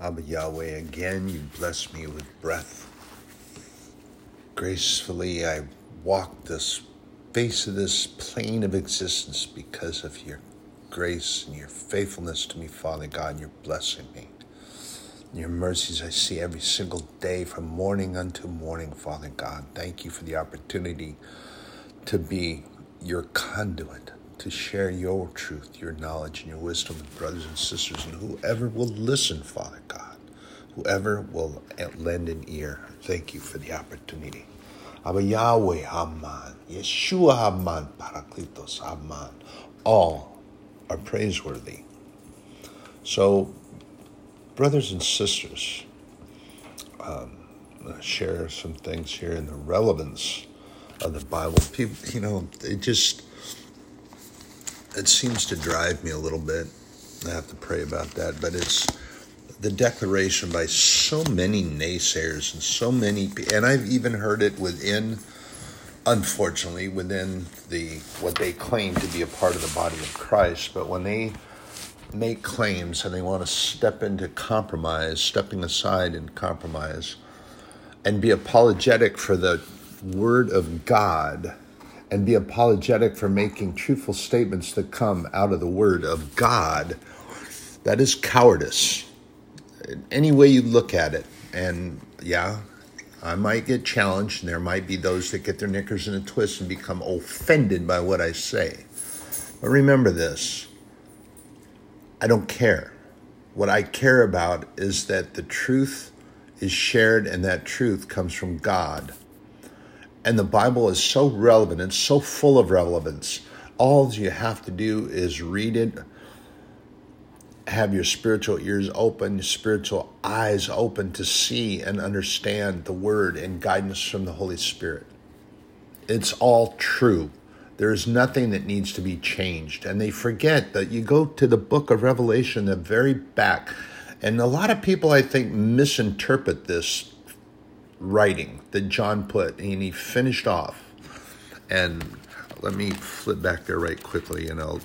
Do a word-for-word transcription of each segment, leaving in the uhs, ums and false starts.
Abba Yahweh, again you bless me with breath. Gracefully I walk this face of this plane of existence because of your grace and your faithfulness to me, Father God. You're blessing me. Your mercies I see every single day from morning unto morning, Father God. Thank you for the opportunity to be your conduit, to share your truth, your knowledge, and your wisdom with brothers and sisters and whoever will listen, Father God, whoever will lend an ear. Thank you for the opportunity. Abba Yahweh, Amen. Yeshua, Amen. Parakletos, Amen. All are praiseworthy. So, brothers and sisters, um, I'm going to share some things here in the relevance of the Bible. People, you know, it just, it seems to drive me a little bit. I have to pray about that. But it's the declaration by so many naysayers and so many, and I've even heard it within, unfortunately, within the what they claim to be a part of the body of Christ. But when they make claims and they want to step into compromise, stepping aside in compromise, and be apologetic for the Word of God, and be apologetic for making truthful statements that come out of the Word of God, that is cowardice. Any way you look at it. And yeah, I might get challenged, and there might be those that get their knickers in a twist and become offended by what I say. But remember this. I don't care. What I care about is that the truth is shared and that truth comes from God. And the Bible is so relevant. It's so full of relevance. All you have to do is read it, have your spiritual ears open, your spiritual eyes open to see and understand the Word and guidance from the Holy Spirit. It's all true. There is nothing that needs to be changed. And they forget that you go to the book of Revelation, the very back. And a lot of people, I think, misinterpret this writing that John put, and he finished off. And let me flip back there right quickly, and I'll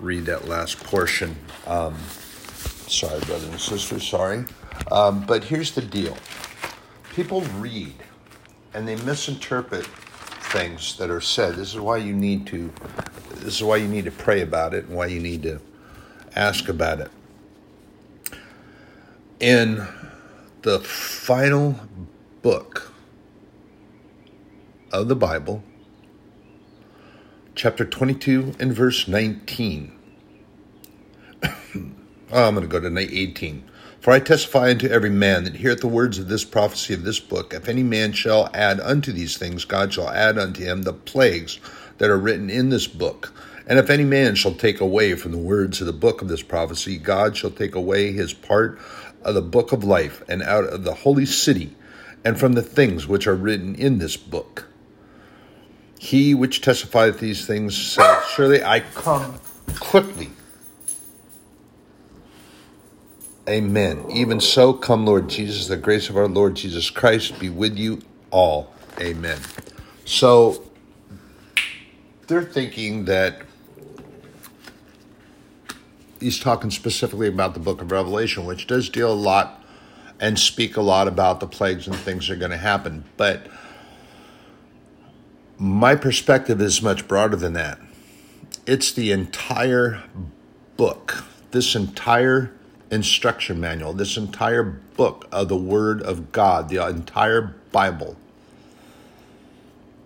read that last portion. Um, sorry, brothers and sisters, sorry. Um, but here's the deal. People read, and they misinterpret things that are said. This is why you need to this is why you need to pray about it and why you need to ask about it. In the final book of the Bible, chapter twenty-two and verse nineteen. oh, I'm going to go to eighteen. For I testify unto every man that heareth the words of this prophecy of this book, if any man shall add unto these things, God shall add unto him the plagues that are written in this book. And if any man shall take away from the words of the book of this prophecy, God shall take away his part of the book of life, and out of the holy city, and from the things which are written in this book. He which testifieth these things saith, surely I come quickly. Amen. Even so, come, Lord Jesus, the grace of our Lord Jesus Christ be with you all. Amen. So, they're thinking that he's talking specifically about the book of Revelation, which does deal a lot and speak a lot about the plagues and things that are going to happen. But my perspective is much broader than that. It's the entire book, this entire instruction manual, this entire book of the Word of God, the entire Bible.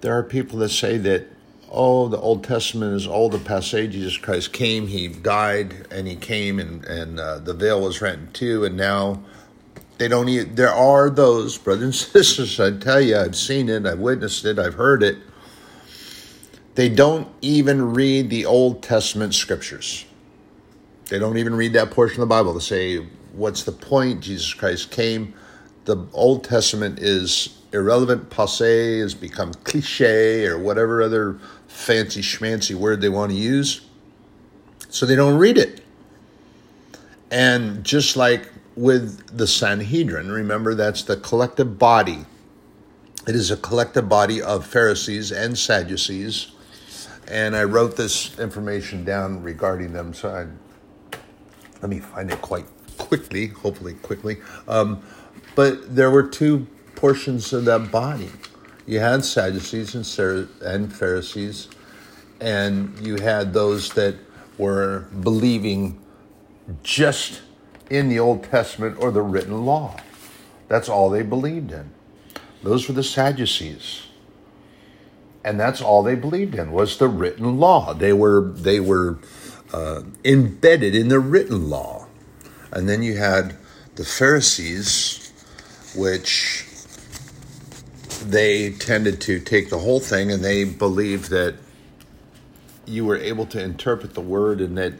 There are people that say that, oh, the Old Testament is old, the past age, Jesus Christ came, he died, and he came, and, and uh, the veil was rent in two, and now they don't even, there are those, brothers and sisters, I tell you, I've seen it, I've witnessed it, I've heard it. They don't even read the Old Testament scriptures. They don't even read that portion of the Bible. They say, what's the point? Jesus Christ came. The Old Testament is irrelevant, passé, has become cliché, or whatever other fancy schmancy word they want to use. So they don't read it. And just like with the Sanhedrin, remember that's the collective body. It is a collective body of Pharisees and Sadducees. And I wrote this information down regarding them, so I... Let me find it quite quickly, hopefully quickly. Um, but there were two portions of that body. You had Sadducees and, Sar- and Pharisees, and you had those that were believing just in the Old Testament or the written law. That's all they believed in. Those were the Sadducees. And that's all they believed in, was the written law. They were they were uh, embedded in the written law. And then you had the Pharisees, which they tended to take the whole thing, and they believed that you were able to interpret the word and that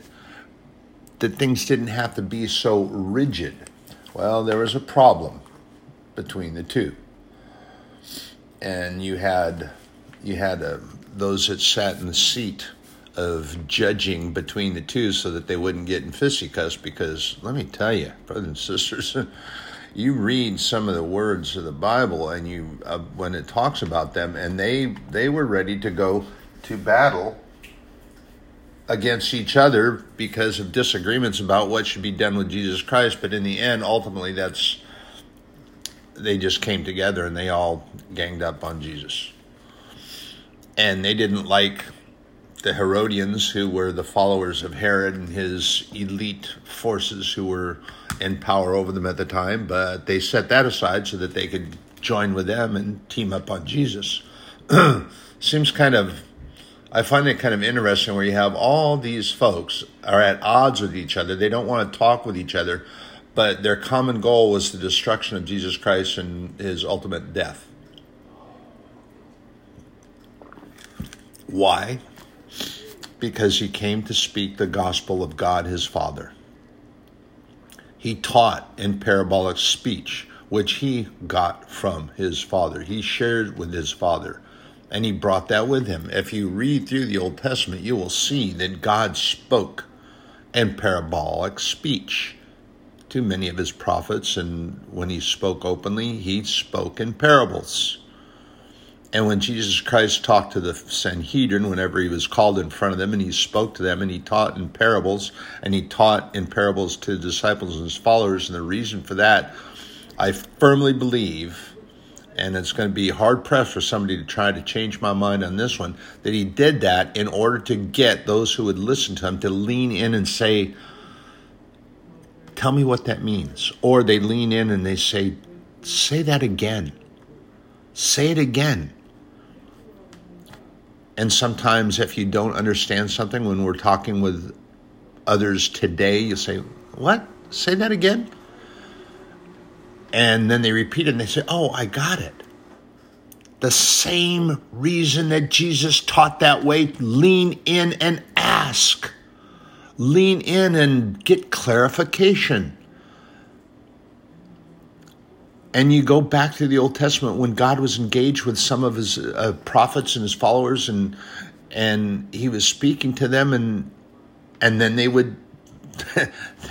that things didn't have to be so rigid. Well, there was a problem between the two. And you had you had a, those that sat in the seat of judging between the two so that they wouldn't get in fisticuffs, because let me tell you, brothers and sisters, you read some of the words of the Bible and you uh, when it talks about them, and they they were ready to go to battle against each other because of disagreements about what should be done with Jesus Christ. But in the end, ultimately, that's they just came together and they all ganged up on Jesus. And they didn't like the Herodians, who were the followers of Herod and his elite forces who were in power over them at the time, but they set that aside so that they could join with them and team up on Jesus. Seems kind of I find it kind of interesting where you have all these folks are at odds with each other. They don't want to talk with each other, but their common goal was the destruction of Jesus Christ and his ultimate death. Why? Because he came to speak the gospel of God, his Father. He taught in parabolic speech, which he got from his Father. He shared with his Father. And he brought that with him. If you read through the Old Testament, you will see that God spoke in parabolic speech to many of his prophets. And when he spoke openly, he spoke in parables. And when Jesus Christ talked to the Sanhedrin, whenever he was called in front of them, and he spoke to them, and he taught in parables, and he taught in parables to the disciples and his followers. And the reason for that, I firmly believe, and it's going to be hard-pressed for somebody to try to change my mind on this one, that he did that in order to get those who would listen to him to lean in and say, tell me what that means. Or they lean in and they say, say that again. Say it again. And sometimes if you don't understand something, when we're talking with others today, you say, what? Say that again? And then they repeat it and they say, oh, I got it. The same reason that Jesus taught that way, lean in and ask. Lean in and get clarification. And you go back to the Old Testament when God was engaged with some of his uh, prophets and his followers, and and he was speaking to them, and and then they would,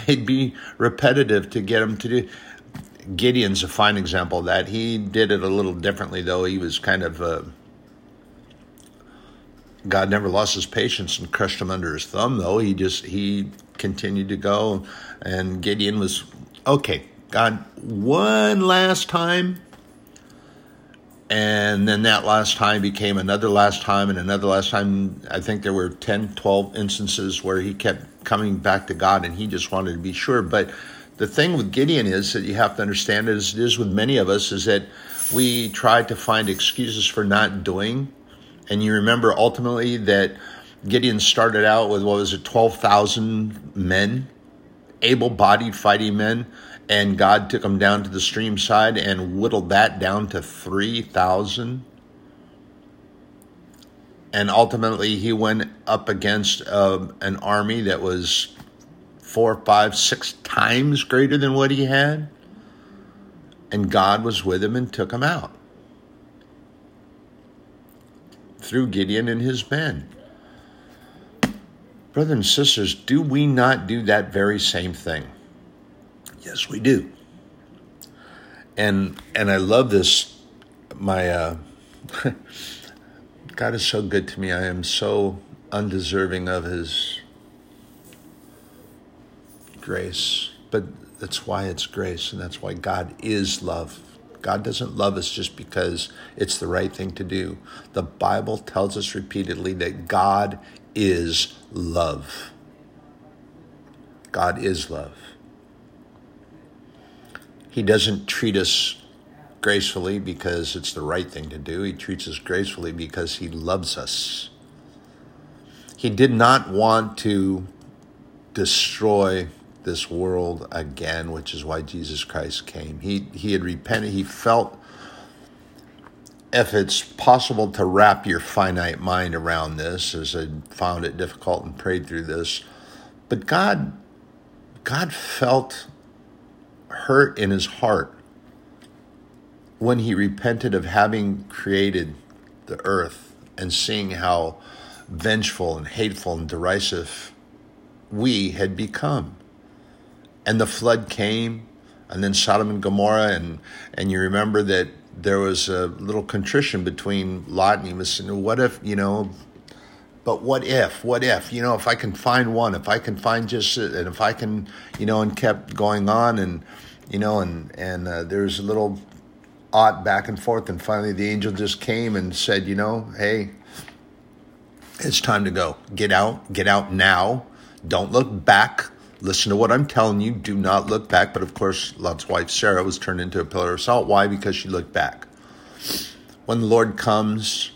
they'd be repetitive to get them to do. Gideon's a fine example of that. He did it a little differently, though. He was kind of, uh, God never lost his patience and crushed him under his thumb, though. He just, he continued to go. And Gideon was, okay, God, one last time. And then that last time became another last time and another last time. I think there were ten, twelve instances where he kept coming back to God, and he just wanted to be sure. But the thing with Gideon is that you have to understand, as it is with many of us, is that we try to find excuses for not doing. And you remember ultimately that Gideon started out with, what was it, twelve thousand men, able-bodied fighting men, and God took them down to the stream side and whittled that down to three thousand. And ultimately he went up against uh, an army that was four, five, six times greater than what he had. And God was with him and took him out through Gideon and his men. Brothers and sisters, do we not do that very same thing? Yes, we do. And and I love this. My uh, God is so good to me. I am so undeserving of his grace, but That's why it's grace, and that's why God is love. God doesn't love us just because it's the right thing to do. The Bible tells us repeatedly that God is love. God is love. He doesn't treat us gracefully because it's the right thing to do. He treats us gracefully because he loves us. He did not want to destroy this world again, which is why Jesus Christ came. He he had repented. He felt, if it's possible to wrap your finite mind around this, as I found it difficult and prayed through this, but God, God felt hurt in his heart when he repented of having created the earth and seeing how vengeful and hateful and derisive we had become. And the flood came, and then Sodom and Gomorrah, and, and you remember that there was a little contrition between Lot and he was saying, what if, you know, but what if, what if, you know, if I can find one, if I can find just, and if I can, you know, and kept going on, and, you know, and, and uh, there was a little odd back and forth, and finally the angel just came and said, you know, hey, it's time to go. Get out, get out now. Don't look back. Listen to what I'm telling you. Do not look back. But of course, Lot's wife, Sarah, was turned into a pillar of salt. Why? Because she looked back. When the Lord comes,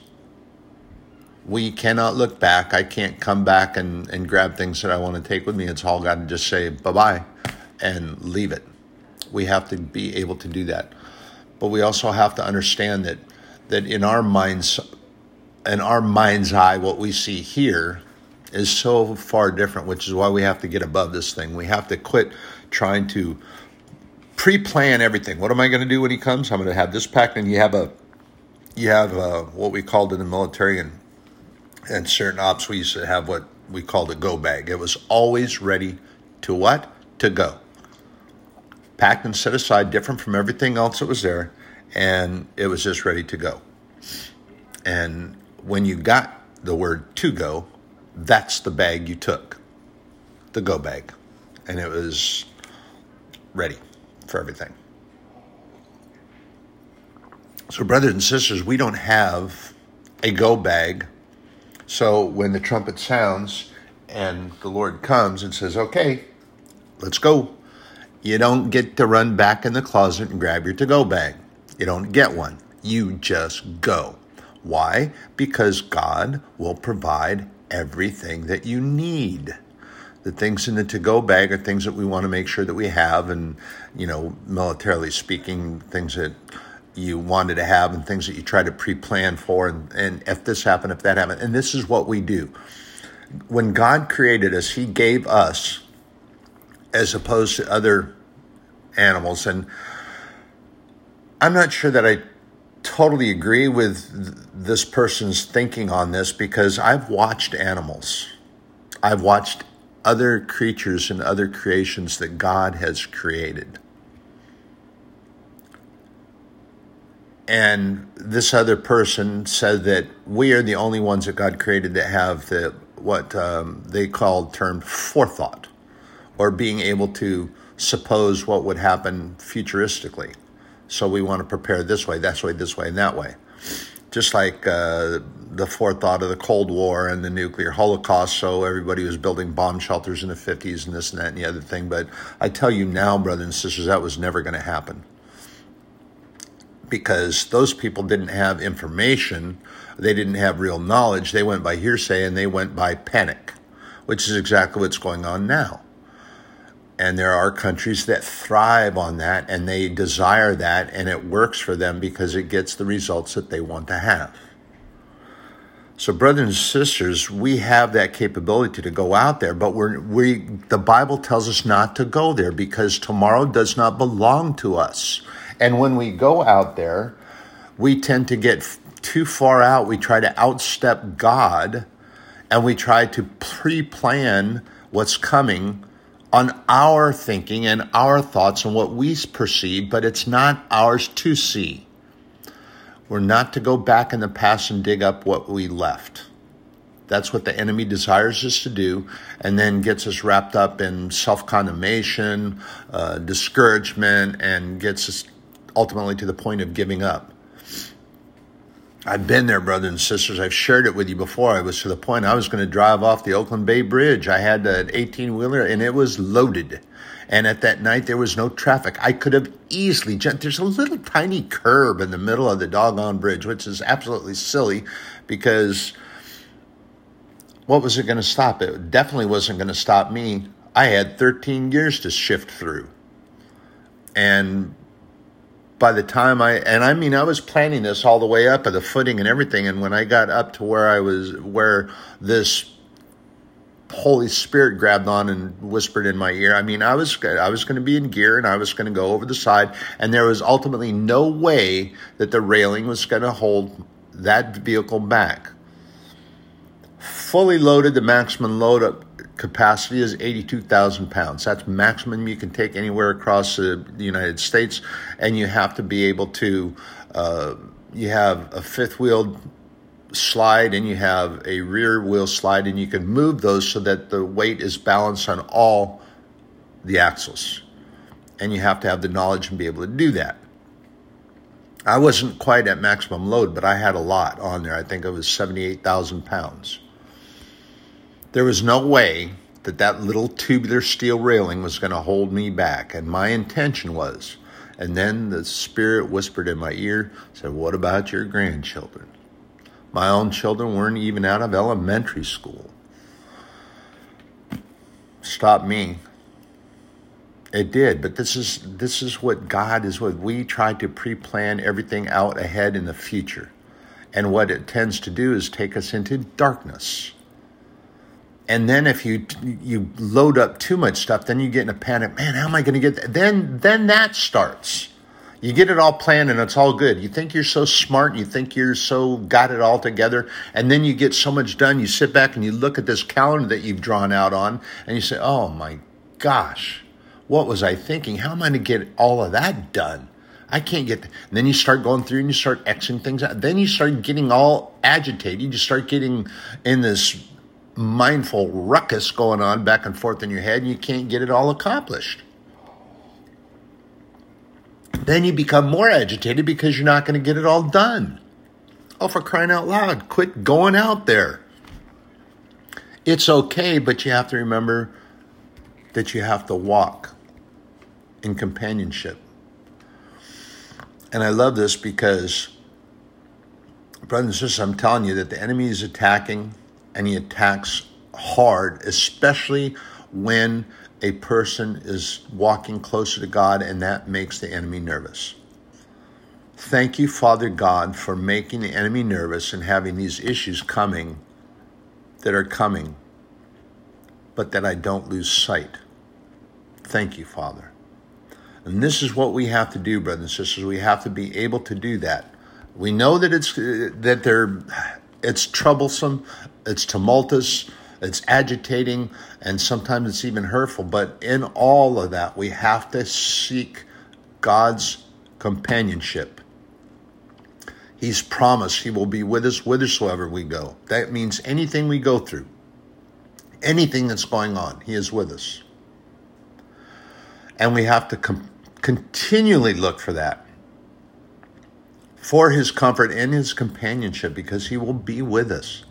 we cannot look back. I can't come back and, and grab things that I want to take with me. It's all got to just say bye-bye and leave it. We have to be able to do that. But we also have to understand that that in our minds, in our mind's eye, what we see here is so far different, which is why we have to get above this thing. We have to quit trying to pre-plan everything. What am I going to do when he comes? I'm going to have this packed, and you have a, you have a, what we called in the military and and certain ops, we used to have what we called a go bag. It was always ready to what? To go. Packed and set aside, different from everything else that was there, and it was just ready to go. And when you got the word to go, that's the bag you took, the go bag. And it was ready for everything. So brothers and sisters, we don't have a go bag. So when the trumpet sounds and the Lord comes and says, okay, let's go, you don't get to run back in the closet and grab your to-go bag. You don't get one. You just go. Why? Because God will provide everything that you need. The things in the to-go bag are things that we want to make sure that we have, and, you know, militarily speaking, things that you wanted to have and things that you try to pre-plan for, and, and if this happened, if that happened. And this is what we do. When God created us, he gave us, as opposed to other animals, and I'm not sure that I totally agree with this person's thinking on this, because I've watched animals. I've watched other creatures and other creations that God has created. And this other person said that we are the only ones that God created that have the what um, they called term forethought, or being able to suppose what would happen futuristically. So we want to prepare this way, this way, this way, and that way. Just like uh, the forethought of the Cold War and the nuclear holocaust, so everybody was building bomb shelters in the fifties and this and that and the other thing. But I tell you now, brothers and sisters, that was never going to happen, because those people didn't have information. They didn't have real knowledge. They went by hearsay, and they went by panic, which is exactly what's going on now. And there are countries that thrive on that, and they desire that, and it works for them because it gets the results that they want to have. So brothers and sisters, we have that capability to go out there, but we're, we the Bible tells us not to go there, because tomorrow does not belong to us. And when we go out there, we tend to get too far out. We try to outstep God, and we try to pre-plan what's coming on our thinking and our thoughts and what we perceive, but it's not ours to see. We're not to go back in the past and dig up what we left. That's what the enemy desires us to do, and then gets us wrapped up in self-condemnation, uh, discouragement, and gets us ultimately to the point of giving up. I've been there, brothers and sisters. I've shared it with you before. I was to the point I was going to drive off the Oakland Bay Bridge. I had an eighteen-wheeler, and it was loaded. And at that night, there was no traffic. I could have easily jumped. There's a little tiny curb in the middle of the doggone bridge, which is absolutely silly because what was it going to stop? It definitely wasn't going to stop me. I had thirteen gears to shift through. And by the time I, and I mean, I was planning this all the way up at the footing and everything. And when I got up to where I was, where this Holy Spirit grabbed on and whispered in my ear, I mean, I was, I was going to be in gear and I was going to go over the side. And there was ultimately no way that the railing was going to hold that vehicle back. Fully loaded, the maximum load up capacity is eighty-two thousand pounds. That's maximum you can take anywhere across the United States, and you have to be able to, uh, you have a fifth wheel slide and you have a rear wheel slide, and you can move those so that the weight is balanced on all the axles. And you have to have the knowledge and be able to do that. I wasn't quite at maximum load, but I had a lot on there. I think it was seventy-eight thousand pounds. There was no way that that little tubular steel railing was going to hold me back. And my intention was, and then the Spirit whispered in my ear, said, what about your grandchildren? My own children weren't even out of elementary school. Stop me. It did, but this is this is what God is what we try to pre-plan everything out ahead in the future. And what it tends to do is take us into darkness. And then if you you load up too much stuff, then you get in a panic. Man, how am I going to get that? Then, then that starts. You get it all planned and it's all good. You think you're so smart. You think you're so got it all together. And then you get so much done. You sit back and you look at this calendar that you've drawn out on. And you say, oh my gosh, what was I thinking? How am I going to get all of that done? I can't get, and then you start going through and you start Xing things out. Then you start getting all agitated. You start getting in this mindful ruckus going on back and forth in your head, and you can't get it all accomplished. Then you become more agitated because you're not going to get it all done. Oh, for crying out loud, quit going out there. It's okay, but you have to remember that you have to walk in companionship. And I love this because, brothers and sisters, I'm telling you that the enemy is attacking. And he attacks hard, especially when a person is walking closer to God, and that makes the enemy nervous. Thank you, Father God, for making the enemy nervous and having these issues coming that are coming, but that I don't lose sight. Thank you, Father. And this is what we have to do, brothers and sisters. We have to be able to do that. We know that it's that they're... It's troublesome, it's tumultuous, it's agitating, and sometimes it's even hurtful. But in all of that, we have to seek God's companionship. He's promised he will be with us whithersoever we go. That means anything we go through, anything that's going on, he is with us. And we have to com- continually look for that. For his comfort and his companionship, because he will be with us.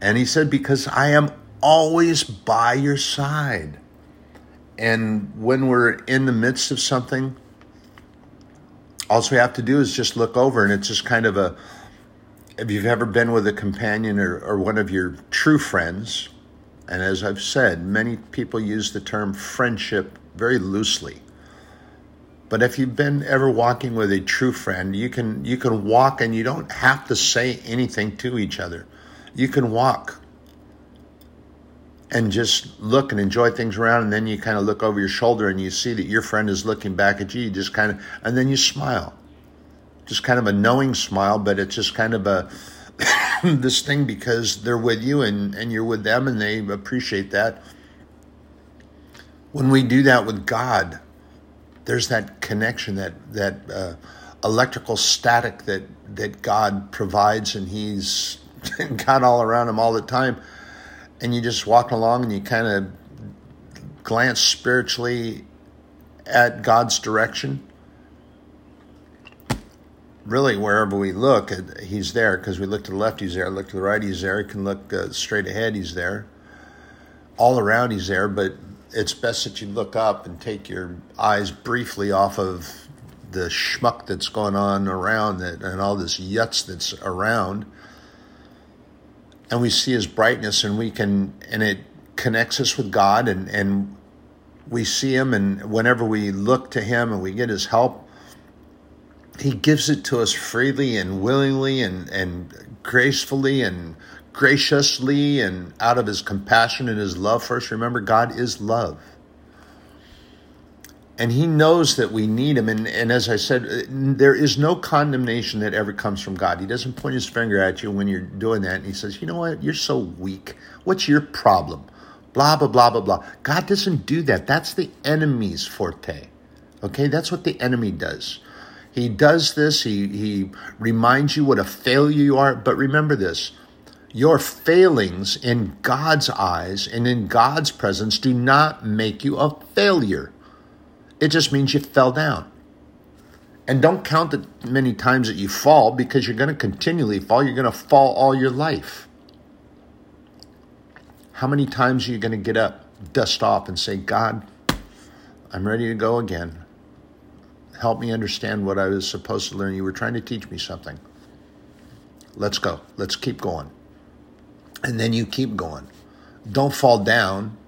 And he said, because I am always by your side. And when we're in the midst of something, all we have to do is just look over. And it's just kind of a, if you've ever been with a companion or, or one of your true friends, and as I've said, many people use the term friendship very loosely. But if you've been ever walking with a true friend, you can you can walk and you don't have to say anything to each other. You can walk and just look and enjoy things around, and then you kind of look over your shoulder and you see that your friend is looking back at you. You just kind of, and then you smile. Just kind of a knowing smile, but it's just kind of a this thing because they're with you and, and you're with them and they appreciate that. When we do that with God, there's that connection, that that uh, electrical static that that God provides, and he's God all around him all the time. And you just walk along and you kind of glance spiritually at God's direction. Really, wherever we look, he's there, because we look to the left, he's there. Look to the right, he's there. You can look uh, straight ahead, he's there. All around, he's there, but it's best that you look up and take your eyes briefly off of the schmuck that's going on around it and all this yutz that's around. And we see his brightness, and we can, and it connects us with God, and, and we see him, and whenever we look to him and we get his help, he gives it to us freely and willingly and, and gracefully and graciously and out of his compassion and his love. First, remember, God is love. And he knows that we need him. And, and as I said, there is no condemnation that ever comes from God. He doesn't point his finger at you when you're doing that. And he says, you know what? You're so weak. What's your problem? Blah, blah, blah, blah, blah. God doesn't do that. That's the enemy's forte. Okay? That's what the enemy does. He does this. He, he reminds you what a failure you are. But remember this. Your failings in God's eyes and in God's presence do not make you a failure. It just means you fell down. And don't count the many times that you fall, because you're going to continually fall. You're going to fall all your life. How many times are you going to get up, dust off, and say, God, I'm ready to go again. Help me understand what I was supposed to learn. You were trying to teach me something. Let's go. Let's keep going. And then you keep going. Don't fall down.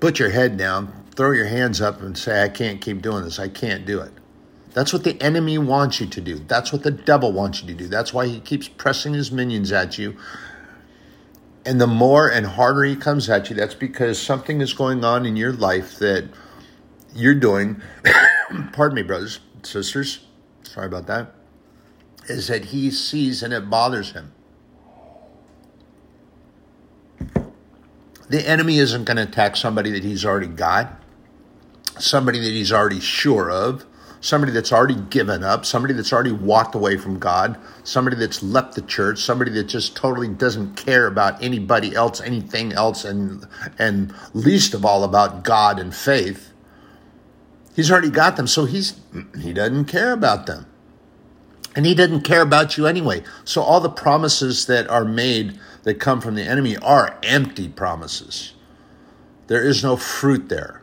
Put your head down. Throw your hands up and say, I can't keep doing this. I can't do it. That's what the enemy wants you to do. That's what the devil wants you to do. That's why he keeps pressing his minions at you. And the more and harder he comes at you, that's because something is going on in your life that you're doing... Pardon me, brothers, sisters, sorry about that, is that he sees and it bothers him. The enemy isn't going to attack somebody that he's already got, somebody that he's already sure of, somebody that's already given up, somebody that's already walked away from God, somebody that's left the church, somebody that just totally doesn't care about anybody else, anything else, and and least of all about God and faith. He's already got them, so he's he doesn't care about them. And he doesn't care about you anyway. So all the promises that are made that come from the enemy are empty promises. There is no fruit there.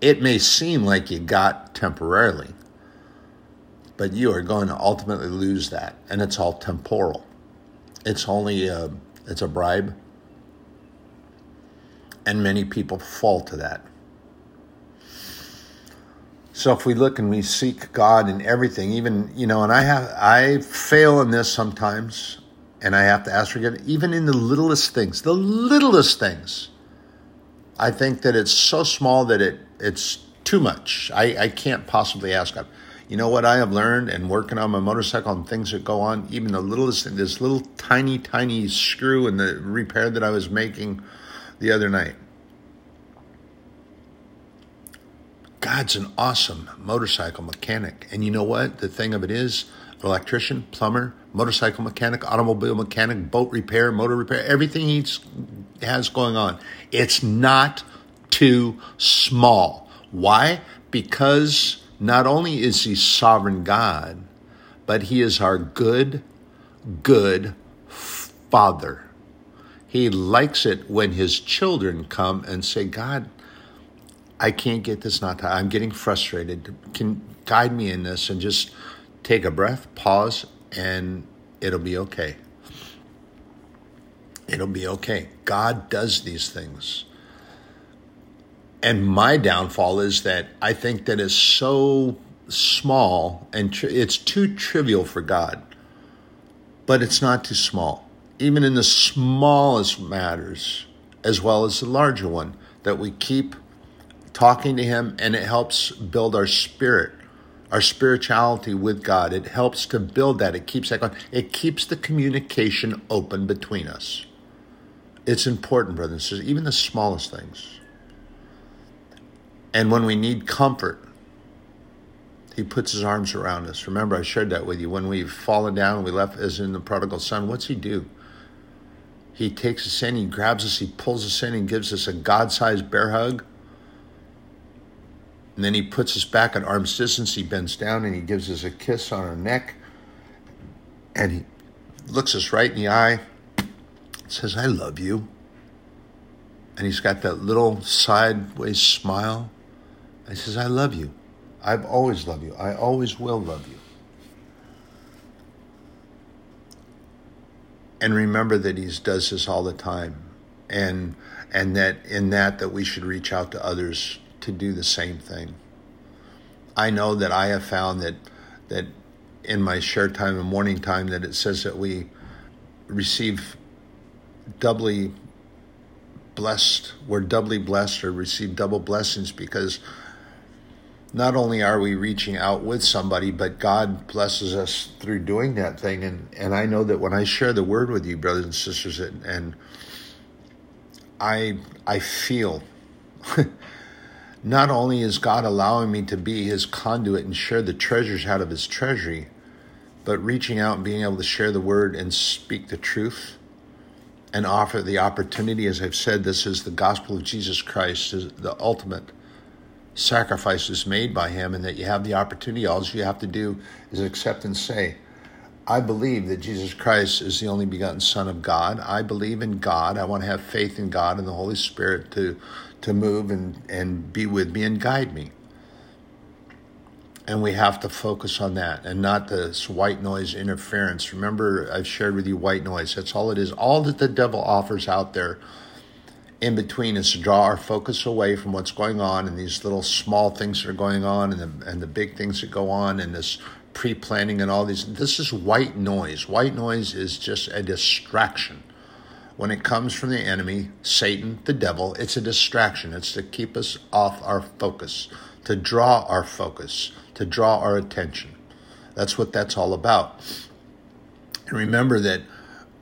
It may seem like you got temporarily, but you are going to ultimately lose that, and it's all temporal. It's only a, it's a bribe, and many people fall to that. So if we look and we seek God in everything, even, you know, and I have, I fail in this sometimes, and I have to ask for forgiveness, even in the littlest things, the littlest things. I think that it's so small that it it's too much. I, I can't possibly ask God. You know what I have learned and working on my motorcycle and things that go on, even the littlest thing, this little tiny, tiny screw in the repair that I was making the other night. God's an awesome motorcycle mechanic. And you know what? The thing of it is, electrician, plumber, motorcycle mechanic, automobile mechanic, boat repair, motor repair, everything he has going on. It's not too small. Why? Because not only is he sovereign God, but he is our good, good Father. He likes it when his children come and say, God, I can't get this not to, I'm getting frustrated. Can guide me in this, and just take a breath, pause, and it'll be okay. It'll be okay. God does these things. And my downfall is that I think that it's so small and tri- it's too trivial for God, but it's not too small. Even in the smallest matters, as well as the larger one, that we keep talking to him, and it helps build our spirit, our spirituality with God. It helps to build that. It keeps that going. It keeps the communication open between us. It's important, brothers and sisters, even the smallest things. And when we need comfort, he puts his arms around us. Remember, I shared that with you. When we've fallen down and we left, as in the prodigal son, what's he do? He takes us in, he grabs us, he pulls us in, and gives us a God-sized bear hug. And then he puts us back at arm's distance. He bends down and he gives us a kiss on our neck. And he looks us right in the eye and says, I love you. And he's got that little sideways smile. He says, I love you. I've always loved you. I always will love you. And remember that he does this all the time. And and that in that, that we should reach out to others to do the same thing. I know that I have found that that in my share time and morning time that it says that we receive doubly blessed, we're doubly blessed or receive double blessings because not only are we reaching out with somebody, but God blesses us through doing that thing. And, and I know that when I share the word with you, brothers and sisters, and, and I I feel not only is God allowing me to be his conduit and share the treasures out of his treasury, but reaching out and being able to share the word and speak the truth and offer the opportunity. As I've said, this is the gospel of Jesus Christ, is the ultimate sacrifice is made by him, and that you have the opportunity. All you have to do is accept and say, I believe that Jesus Christ is the only begotten Son of God. I believe in God. I want to have faith in God and the Holy Spirit to to move and, and be with me and guide me. And we have to focus on that and not this white noise interference. Remember, I've shared with you white noise. That's all it is. All that the devil offers out there in between is to draw our focus away from what's going on and these little small things that are going on and the, and the big things that go on and this pre-planning and all these. This is white noise. White noise is just a distraction. When it comes from the enemy, Satan, the devil, it's a distraction. It's to keep us off our focus, to draw our focus, to draw our attention. That's what that's all about. And remember that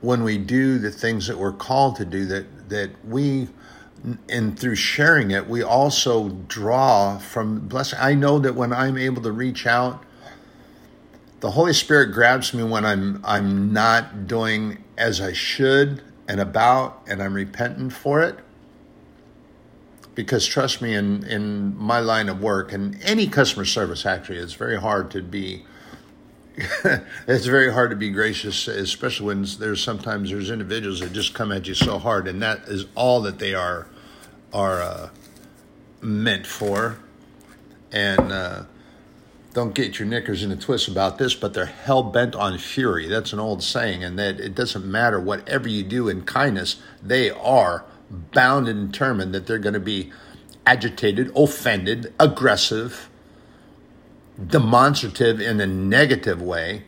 when we do the things that we're called to do, that that we, and through sharing it, we also draw from blessing. I know that when I'm able to reach out, the Holy Spirit grabs me when I'm I'm not doing as I should and about, and I'm repentant for it. Because trust me, in, in my line of work, and any customer service, actually, it's very hard to be it's very hard to be gracious, especially when there's sometimes there's individuals that just come at you so hard, and that is all that they are are uh, meant for. And uh, don't get your knickers in a twist about this, but they're hell bent on fury. That's an old saying, and that it doesn't matter whatever you do in kindness, they are bound and determined that they're going to be agitated, offended, aggressive, demonstrative in a negative way,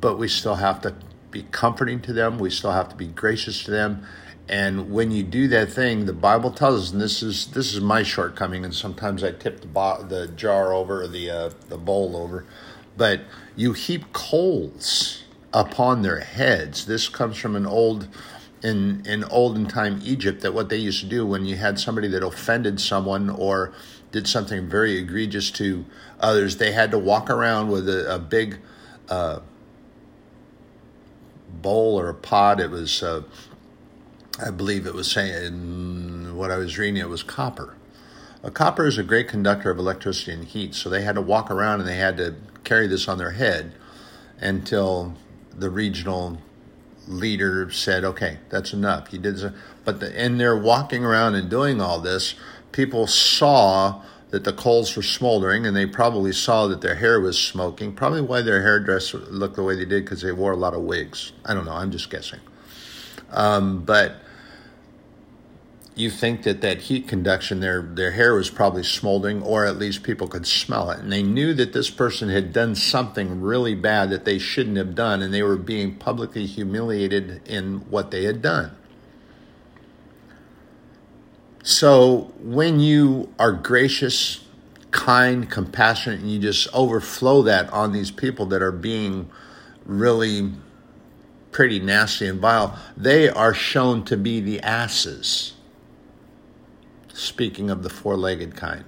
but we still have to be comforting to them. We still have to be gracious to them. And when you do that thing, the Bible tells us, and this is this is my shortcoming, and sometimes I tip the bo- the jar over or the uh, the bowl over, but you heap coals upon their heads. This comes from an old in in olden time Egypt, that what they used to do when you had somebody that offended someone or did something very egregious to others, they had to walk around with a, a big uh, bowl or a pot. It was, uh, I believe it was saying, what I was reading, it was copper. A copper is a great conductor of electricity and heat, so they had to walk around and they had to carry this on their head until the regional leader said, okay, that's enough. You did, but the, and they're walking around and doing all this. People saw that the coals were smoldering, and they probably saw that their hair was smoking. Probably why their hairdress looked the way they did, because they wore a lot of wigs. I don't know. I'm just guessing. Um, but you think that that heat conduction, their their hair was probably smoldering, or at least people could smell it. And they knew that this person had done something really bad that they shouldn't have done, and they were being publicly humiliated in what they had done. So when you are gracious, kind, compassionate, and you just overflow that on these people that are being really pretty nasty and vile, they are shown to be the asses. Speaking of the four-legged kind,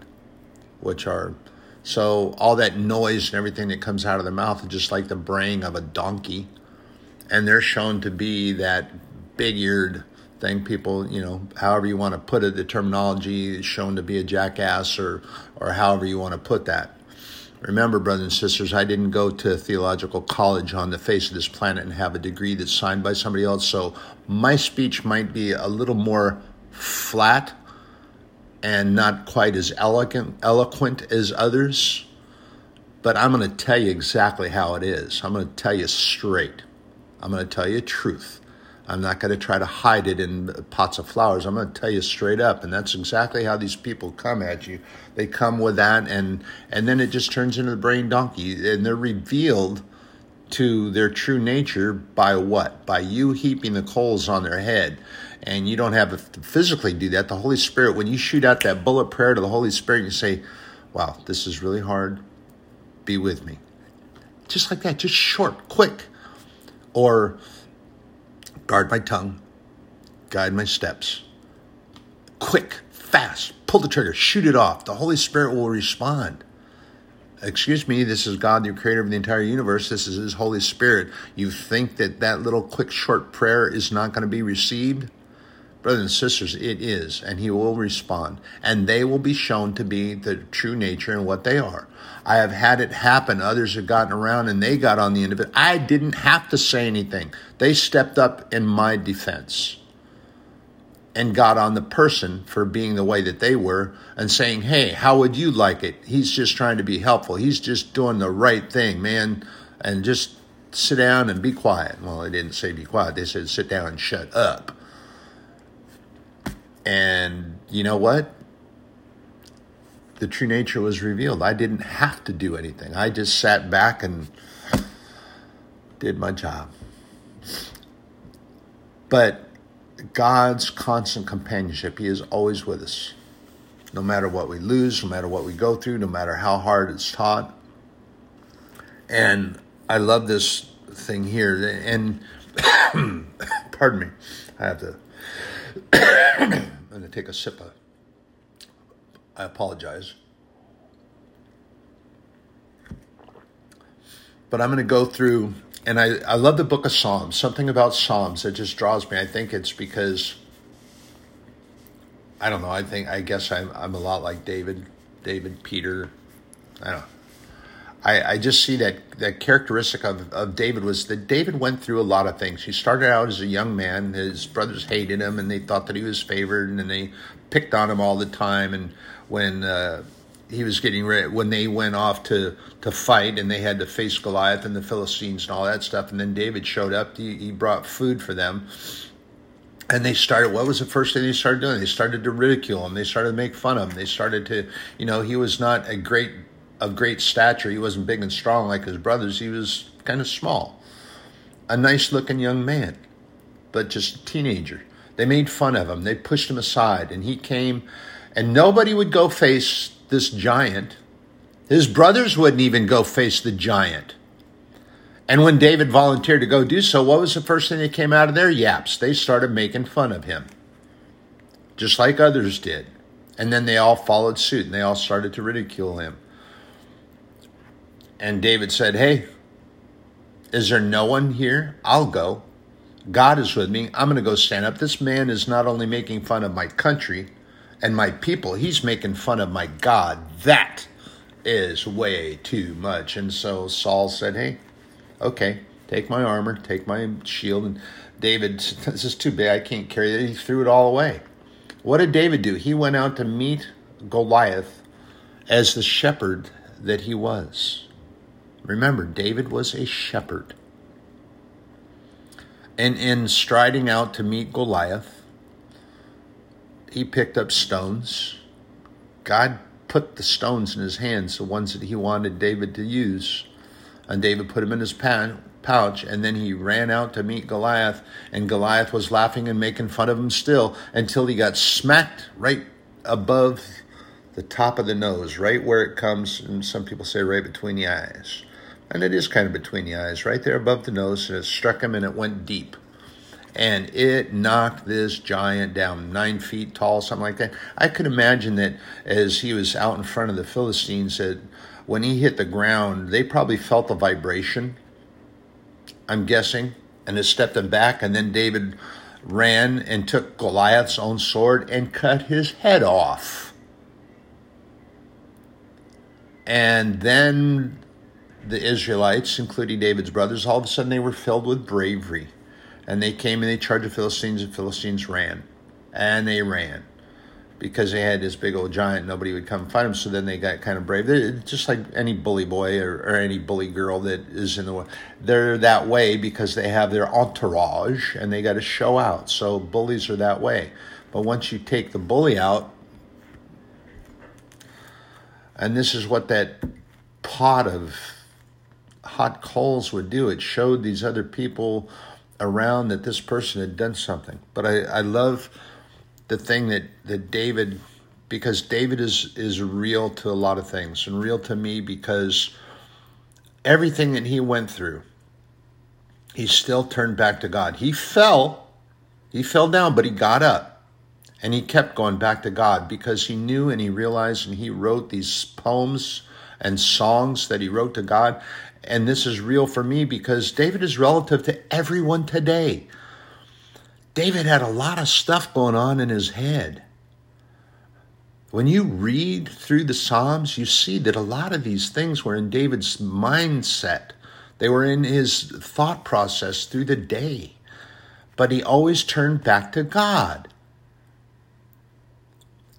which are, so all that noise and everything that comes out of their mouth is just like the braying of a donkey. and they're shown to be that big-eared thing. People, you know, however you want to put it, the terminology is shown to be a jackass, or, or however you want to put that. Remember, brothers and sisters, I didn't go to theological college on the face of this planet and have a degree that's signed by somebody else, so my speech might be a little more flat and not quite as eloquent, eloquent as others, but I'm going to tell you exactly how it is. I'm going to tell you straight. I'm going to tell you truth. I'm not going to try to hide it in pots of flowers. I'm going to tell you straight up. And that's exactly how these people come at you. They come with that, and and then it just turns into the brain donkey. And they're revealed to their true nature by what? By you heaping the coals on their head. And you don't have to physically do that. The Holy Spirit, when you shoot out that bullet prayer to the Holy Spirit, you say, wow, this is really hard. Be with me. Just like that. Just short, quick. Or guard my tongue, guide my steps. Quick, fast, pull the trigger, shoot it off. The Holy Spirit will respond. Excuse me, this is God, the creator of the entire universe. This is his Holy Spirit. You think that that little quick, short prayer is not going to be received? Brothers and sisters, it is, and he will respond. And they will be shown to be the true nature and what they are. I have had it happen. Others have gotten around, and they got on the end of it. I didn't have to say anything. They stepped up in my defense and got on the person for being the way that they were and saying, hey, how would you like it? He's just trying to be helpful. He's just doing the right thing, man, and just sit down and be quiet. Well, they didn't say be quiet. They said sit down and shut up. And you know what? The true nature was revealed. I didn't have to do anything. I just sat back and did my job. But God's constant companionship, he is always with us. No matter what we lose, no matter what we go through, no matter how hard it's taught. And I love this thing here. And pardon me, I have to... I'm going to take a sip of, I apologize. But I'm going to go through, and I, I love the book of Psalms. Something about Psalms that just draws me. I think it's because, I don't know, I think, I guess I'm, I'm a lot like David, David, Peter. I don't know. I, I just see that, that characteristic of, of David was that David went through a lot of things. He started out as a young man. His brothers hated him, and they thought that he was favored, and they picked on him all the time. And when uh, he was getting ready, when they went off to, to fight, and they had to face Goliath and the Philistines and all that stuff, and then David showed up. He, he brought food for them. And they started, what was the first thing they started doing? They started to ridicule him. They started to make fun of him. They started to, you know, he was not a great... of great stature. He wasn't big and strong like his brothers. He was kind of small. A nice-looking young man, but just a teenager. They made fun of him. They pushed him aside, and he came, and nobody would go face this giant. His brothers wouldn't even go face the giant. And when David volunteered to go do so, what was the first thing that came out of their yaps? They started making fun of him, just like others did. And then they all followed suit, and they all started to ridicule him. And David said, hey, is there no one here? I'll go. God is with me. I'm going to go stand up. This man is not only making fun of my country and my people, he's making fun of my God. That is way too much. And so Saul said, hey, okay, take my armor, take my shield. And David, this is too big. I can't carry it. He threw it all away. What did David do? He went out to meet Goliath as the shepherd that he was. Remember, David was a shepherd. And in striding out to meet Goliath, he picked up stones. God put the stones in his hands, the ones that he wanted David to use. And David put them in his pouch, and then he ran out to meet Goliath. And Goliath was laughing and making fun of him still until he got smacked right above the top of the nose, right where it comes, and some people say right between the eyes. And it is kind of between the eyes, right there above the nose, and it struck him, and it went deep. And it knocked this giant down, nine feet tall, something like that. I could imagine that as he was out in front of the Philistines, that when he hit the ground, they probably felt the vibration, I'm guessing, and has stepped him back. And then David ran and took Goliath's own sword and cut his head off. And then the Israelites, including David's brothers, all of a sudden they were filled with bravery. And they came and they charged the Philistines, and Philistines ran. And they ran. Because they had this big old giant, nobody would come fight them. So then they got kind of brave. They're just like any bully boy or, or any bully girl that is in the world. They're that way because they have their entourage and they got to show out. So bullies are that way. But once you take the bully out, and this is what that pot of hot coals would do. It showed these other people around that this person had done something. But I, I love the thing that, that David, because David is, is real to a lot of things and real to me because everything that he went through, he still turned back to God. He fell, he fell down, but he got up. And he kept going back to God because he knew and he realized and he wrote these poems and songs that he wrote to God. And this is real for me because David is relative to everyone today. David had a lot of stuff going on in his head. When you read through the Psalms, you see that a lot of these things were in David's mindset. They were in his thought process through the day. But he always turned back to God.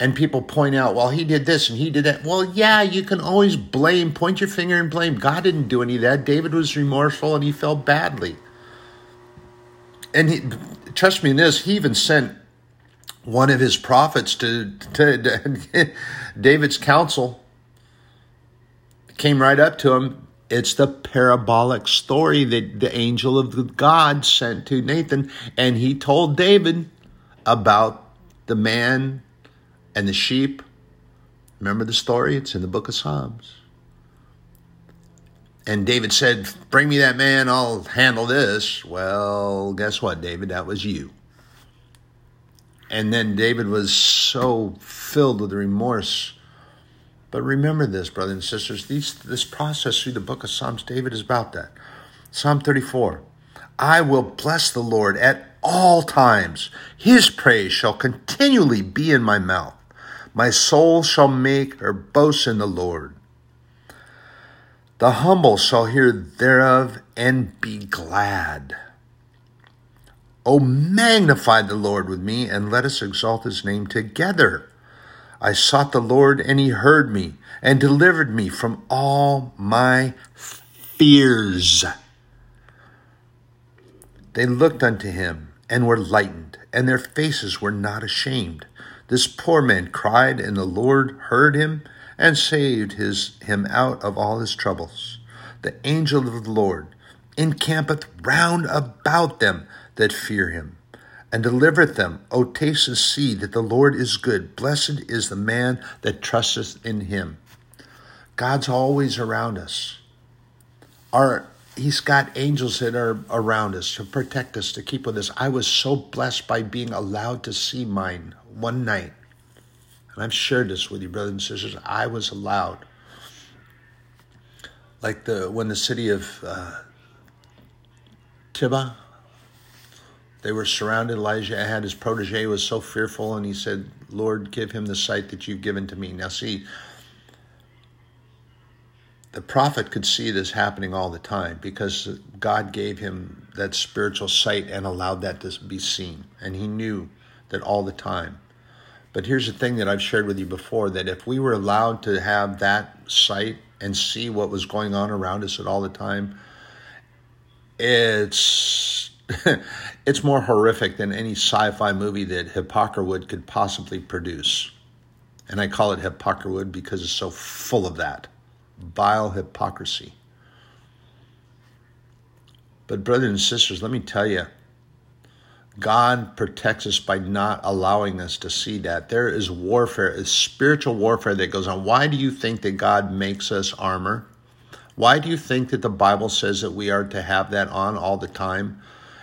And people point out, well, he did this and he did that. Well, yeah, you can always blame, point your finger and blame. God didn't do any of that. David was remorseful and he fell badly. And he, trust me in this, he even sent one of his prophets to, to, to David's counsel. Came right up to him. It's the parabolic story that the angel of God sent to Nathan. And he told David about the man and the sheep. Remember the story? It's in the book of Psalms. And David said, bring me that man, I'll handle this. Well, guess what, David? That was you. And then David was so filled with remorse. But remember this, brothers and sisters, these, this process through the book of Psalms, David is about that. Psalm thirty-four, I will bless the Lord at all times. His praise shall continually be in my mouth. My soul shall make her boast in the Lord. The humble shall hear thereof and be glad. O magnify the Lord with me, and let us exalt his name together. I sought the Lord, and he heard me, and delivered me from all my fears. They looked unto him, and were lightened, and their faces were not ashamed. This poor man cried, and the Lord heard him, and saved his, him out of all his troubles. The angel of the Lord encampeth round about them that fear him, and delivereth them. O taste and see that the Lord is good. Blessed is the man that trusteth in him. God's always around us. Our, he's got angels that are around us to protect us, to keep with us. I was so blessed by being allowed to see mine one night. And I've shared this with you, brothers and sisters. I was allowed, like the when the city of uh, Tibba, they were surrounded. Elijah had his protege was so fearful, and he said, Lord, give him the sight that you've given to me. Now see, the prophet could see this happening all the time because God gave him that spiritual sight and allowed that to be seen. And he knew that all the time. But here's the thing that I've shared with you before, that if we were allowed to have that sight and see what was going on around us at all the time, it's it's more horrific than any sci-fi movie that Hipparkerwood could possibly produce. And I call it Hipparkerwood because it's so full of that. Vile hypocrisy. But brothers and sisters, let me tell you, God protects us by not allowing us to see that. There is warfare, is spiritual warfare that goes on. Why do you think that God makes us armor? Why do you think that the Bible says that we are to have that on all the time?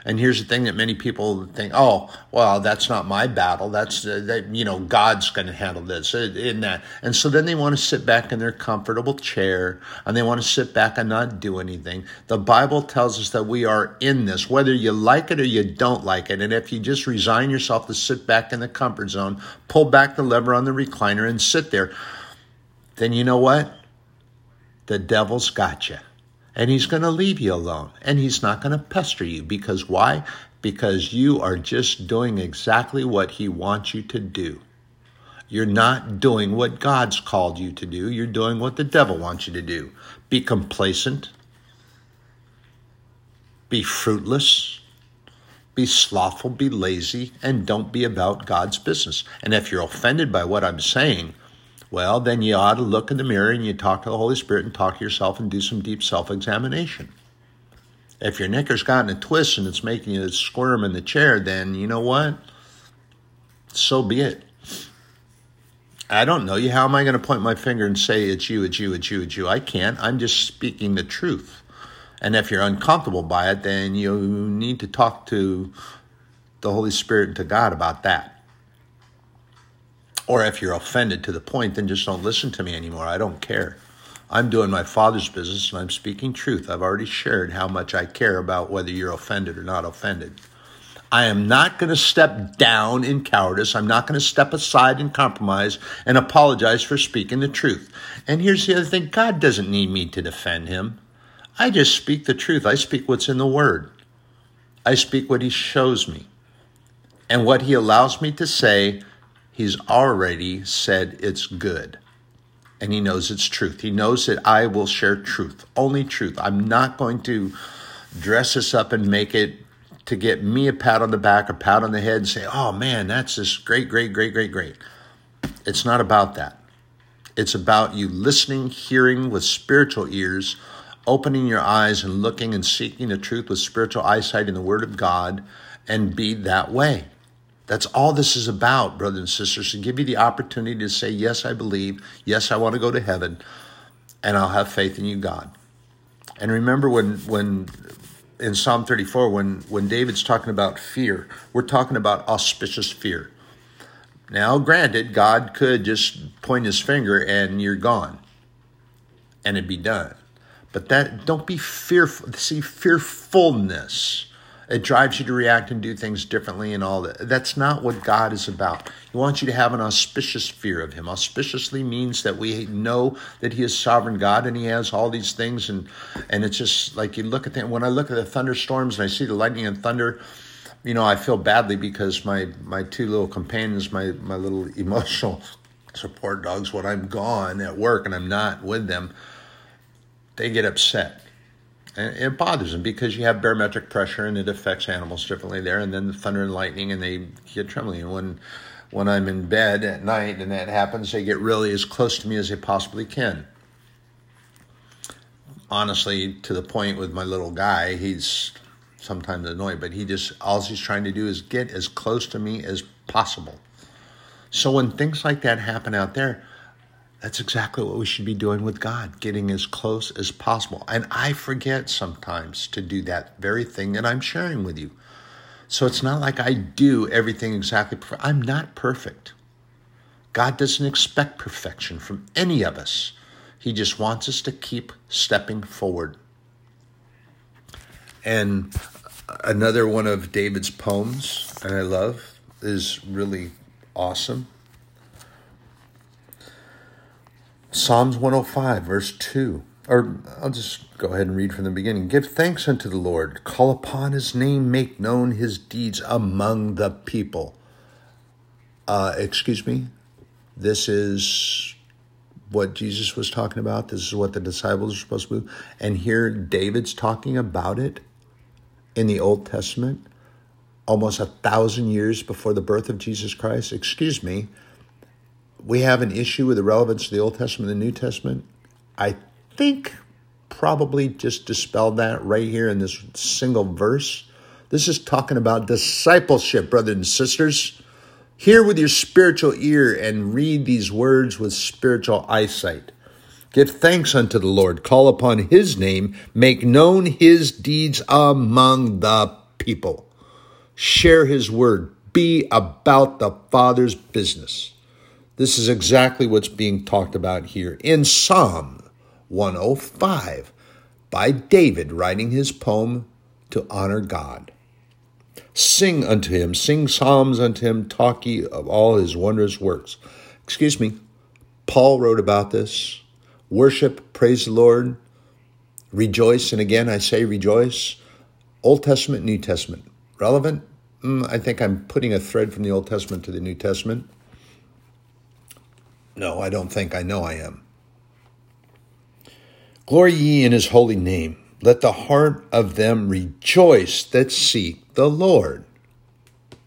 And here's the thing that many people think, oh, well, that's not my battle. That's, uh, that, you know, God's going to handle this in that. And so then they want to sit back in their comfortable chair and they want to sit back and not do anything. The Bible tells us that we are in this, whether you like it or you don't like it. And if you just resign yourself to sit back in the comfort zone, pull back the lever on the recliner and sit there, then you know what? The devil's got you. And he's going to leave you alone. And he's not going to pester you. Because why? Because you are just doing exactly what he wants you to do. You're not doing what God's called you to do. You're doing what the devil wants you to do. Be complacent. Be fruitless. Be slothful. Be lazy. And don't be about God's business. And if you're offended by what I'm saying, well, then you ought to look in the mirror and you talk to the Holy Spirit and talk to yourself and do some deep self-examination. If your knicker's gotten a twist and it's making you squirm in the chair, then you know what? So be it. I don't know you. How am I going to point my finger and say it's you, it's you, it's you, it's you? I can't. I'm just speaking the truth. And if you're uncomfortable by it, then you need to talk to the Holy Spirit and to God about that. Or if you're offended to the point, then just don't listen to me anymore. I don't care. I'm doing my Father's business and I'm speaking truth. I've already shared how much I care about whether you're offended or not offended. I am not going to step down in cowardice. I'm not going to step aside and compromise and apologize for speaking the truth. And here's the other thing. God doesn't need me to defend him. I just speak the truth. I speak what's in the Word. I speak what he shows me. And what he allows me to say, he's already said it's good, and he knows it's truth. He knows that I will share truth, only truth. I'm not going to dress this up and make it to get me a pat on the back or pat on the head and say, oh, man, that's just great, great, great, great, great. It's not about that. It's about you listening, hearing with spiritual ears, opening your eyes and looking and seeking the truth with spiritual eyesight in the Word of God, and be that way. That's all this is about, brothers and sisters, to give you the opportunity to say, yes, I believe. Yes, I want to go to heaven, and I'll have faith in you, God. And remember when when in Psalm thirty-four, when, when David's talking about fear, we're talking about auspicious fear. Now, granted, God could just point his finger and you're gone, and it'd be done. But that don't be fearful. See, fearfulness, it drives you to react and do things differently and all that. That's not what God is about. He wants you to have an auspicious fear of him. Auspiciously means that we know that he is sovereign God and he has all these things. And, and it's just like you look at them. When I look at the thunderstorms and I see the lightning and thunder, you know, I feel badly because my, my two little companions, my, my little emotional support dogs, when I'm gone at work and I'm not with them, they get upset. And it bothers them because you have barometric pressure and it affects animals differently there. And then the thunder and lightning and they get trembling. And when, when I'm in bed at night and that happens, they get really as close to me as they possibly can. Honestly, to the point with my little guy, he's sometimes annoyed, but he just, all he's trying to do is get as close to me as possible. So when things like that happen out there, that's exactly what we should be doing with God, getting as close as possible. And I forget sometimes to do that very thing that I'm sharing with you. So it's not like I do everything exactly. Perfect. I'm not perfect. God doesn't expect perfection from any of us. He just wants us to keep stepping forward. And another one of David's poems, and I love, is really awesome. Psalms one oh five, verse two, or I'll just go ahead and read from the beginning. Give thanks unto the Lord. Call upon his name. Make known his deeds among the people. Uh, excuse me. This is what Jesus was talking about. This is what the disciples are supposed to do. And here David's talking about it in the Old Testament, almost a thousand years before the birth of Jesus Christ. Excuse me. We have an issue with the relevance of the Old Testament and the New Testament. I think probably just dispelled that right here in this single verse. This is talking about discipleship, brothers and sisters. Hear with your spiritual ear and read these words with spiritual eyesight. Give thanks unto the Lord. Call upon his name. Make known his deeds among the people. Share his word. Be about the Father's business. This is exactly what's being talked about here in Psalm one oh five by David writing his poem to honor God. Sing unto him, sing psalms unto him, talk ye of all his wondrous works. Excuse me, Paul wrote about this. Worship, praise the Lord, rejoice, and again I say rejoice. Old Testament, New Testament. Relevant? Mm, I think I'm putting a thread from the Old Testament to the New Testament. No, I don't think. I know I am. Glory ye in his holy name. Let the heart of them rejoice that seek the Lord.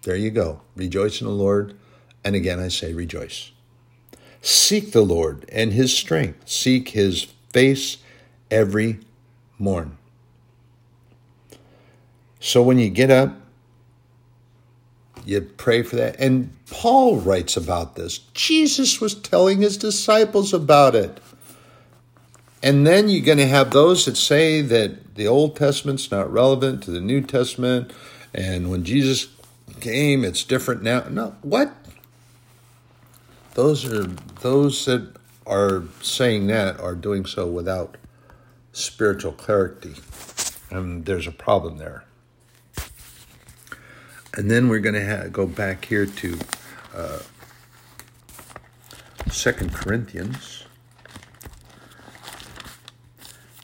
There you go. Rejoice in the Lord. And again, I say rejoice. Seek the Lord and his strength. Seek his face every morn. So when you get up, you pray for that. And Paul writes about this. Jesus was telling his disciples about it. And then you're going to have those that say that the Old Testament's not relevant to the New Testament. And when Jesus came, it's different now. No, what? Those are those that are saying that are doing so without spiritual clarity. And there's a problem there. And then we're going to ha- go back here to uh, Second Corinthians.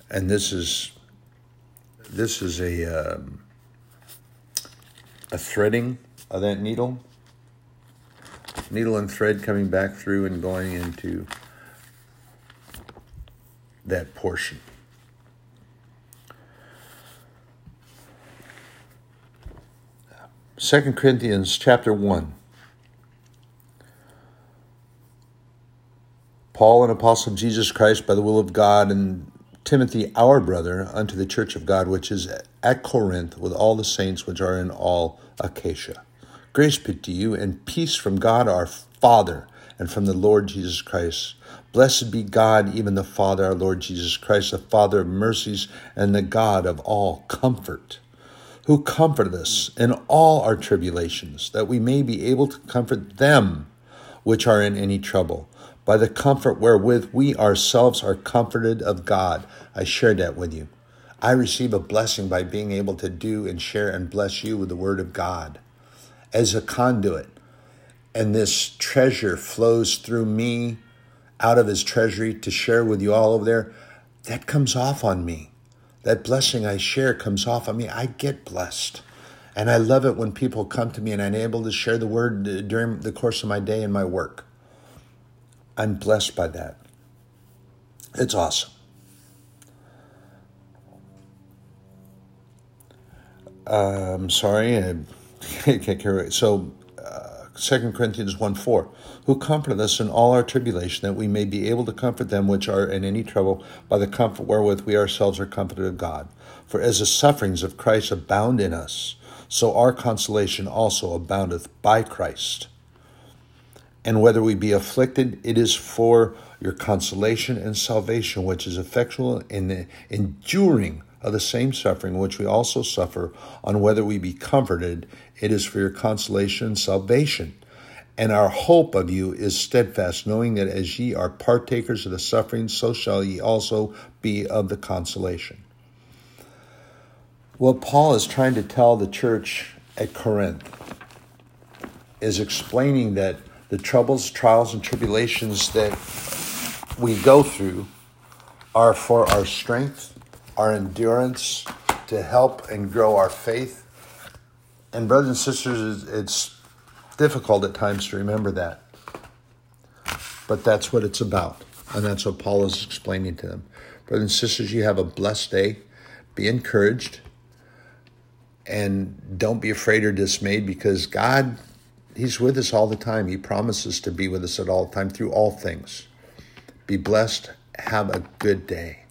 And this is this is a um, a threading of that needle, needle and thread coming back through and going into that portion. Second Corinthians chapter one. Paul, an apostle of Jesus Christ, by the will of God, and Timothy, our brother, unto the church of God, which is at Corinth, with all the saints which are in all Achaia. Grace be to you, and peace from God our Father, and from the Lord Jesus Christ. Blessed be God, even the Father, our Lord Jesus Christ, the Father of mercies, and the God of all comfort, who comforted us in all our tribulations, that we may be able to comfort them which are in any trouble, by the comfort wherewith we ourselves are comforted of God. I shared that with you. I receive a blessing by being able to do and share and bless you with the word of God as a conduit. And this treasure flows through me out of his treasury to share with you all over there. That comes off on me. That blessing I share comes off on me. I get blessed. And I love it when people come to me and I'm able to share the word during the course of my day and my work. I'm blessed by that. It's awesome. Uh, I'm sorry. I can't carry it. So uh, Second Corinthians one four, who comforted us in all our tribulation, that we may be able to comfort them which are in any trouble by the comfort wherewith we ourselves are comforted of God. For as the sufferings of Christ abound in us, so our consolation also aboundeth by Christ. And whether we be afflicted, it is for your consolation and salvation, which is effectual in the enduring of the same suffering, which we also suffer. On whether we be comforted, it is for your consolation and salvation. And our hope of you is steadfast, knowing that as ye are partakers of the suffering, so shall ye also be of the consolation. What Paul is trying to tell the church at Corinth is explaining that the troubles, trials, and tribulations that we go through are for our strength, our endurance, to help and grow our faith. And brothers and sisters, it's difficult at times to remember that. But that's what it's about. And that's what Paul is explaining to them. Brothers and sisters, you have a blessed day. Be encouraged. And don't be afraid or dismayed, because God, he's with us all the time. He promises to be with us at all the time through all things. Be blessed. Have a good day.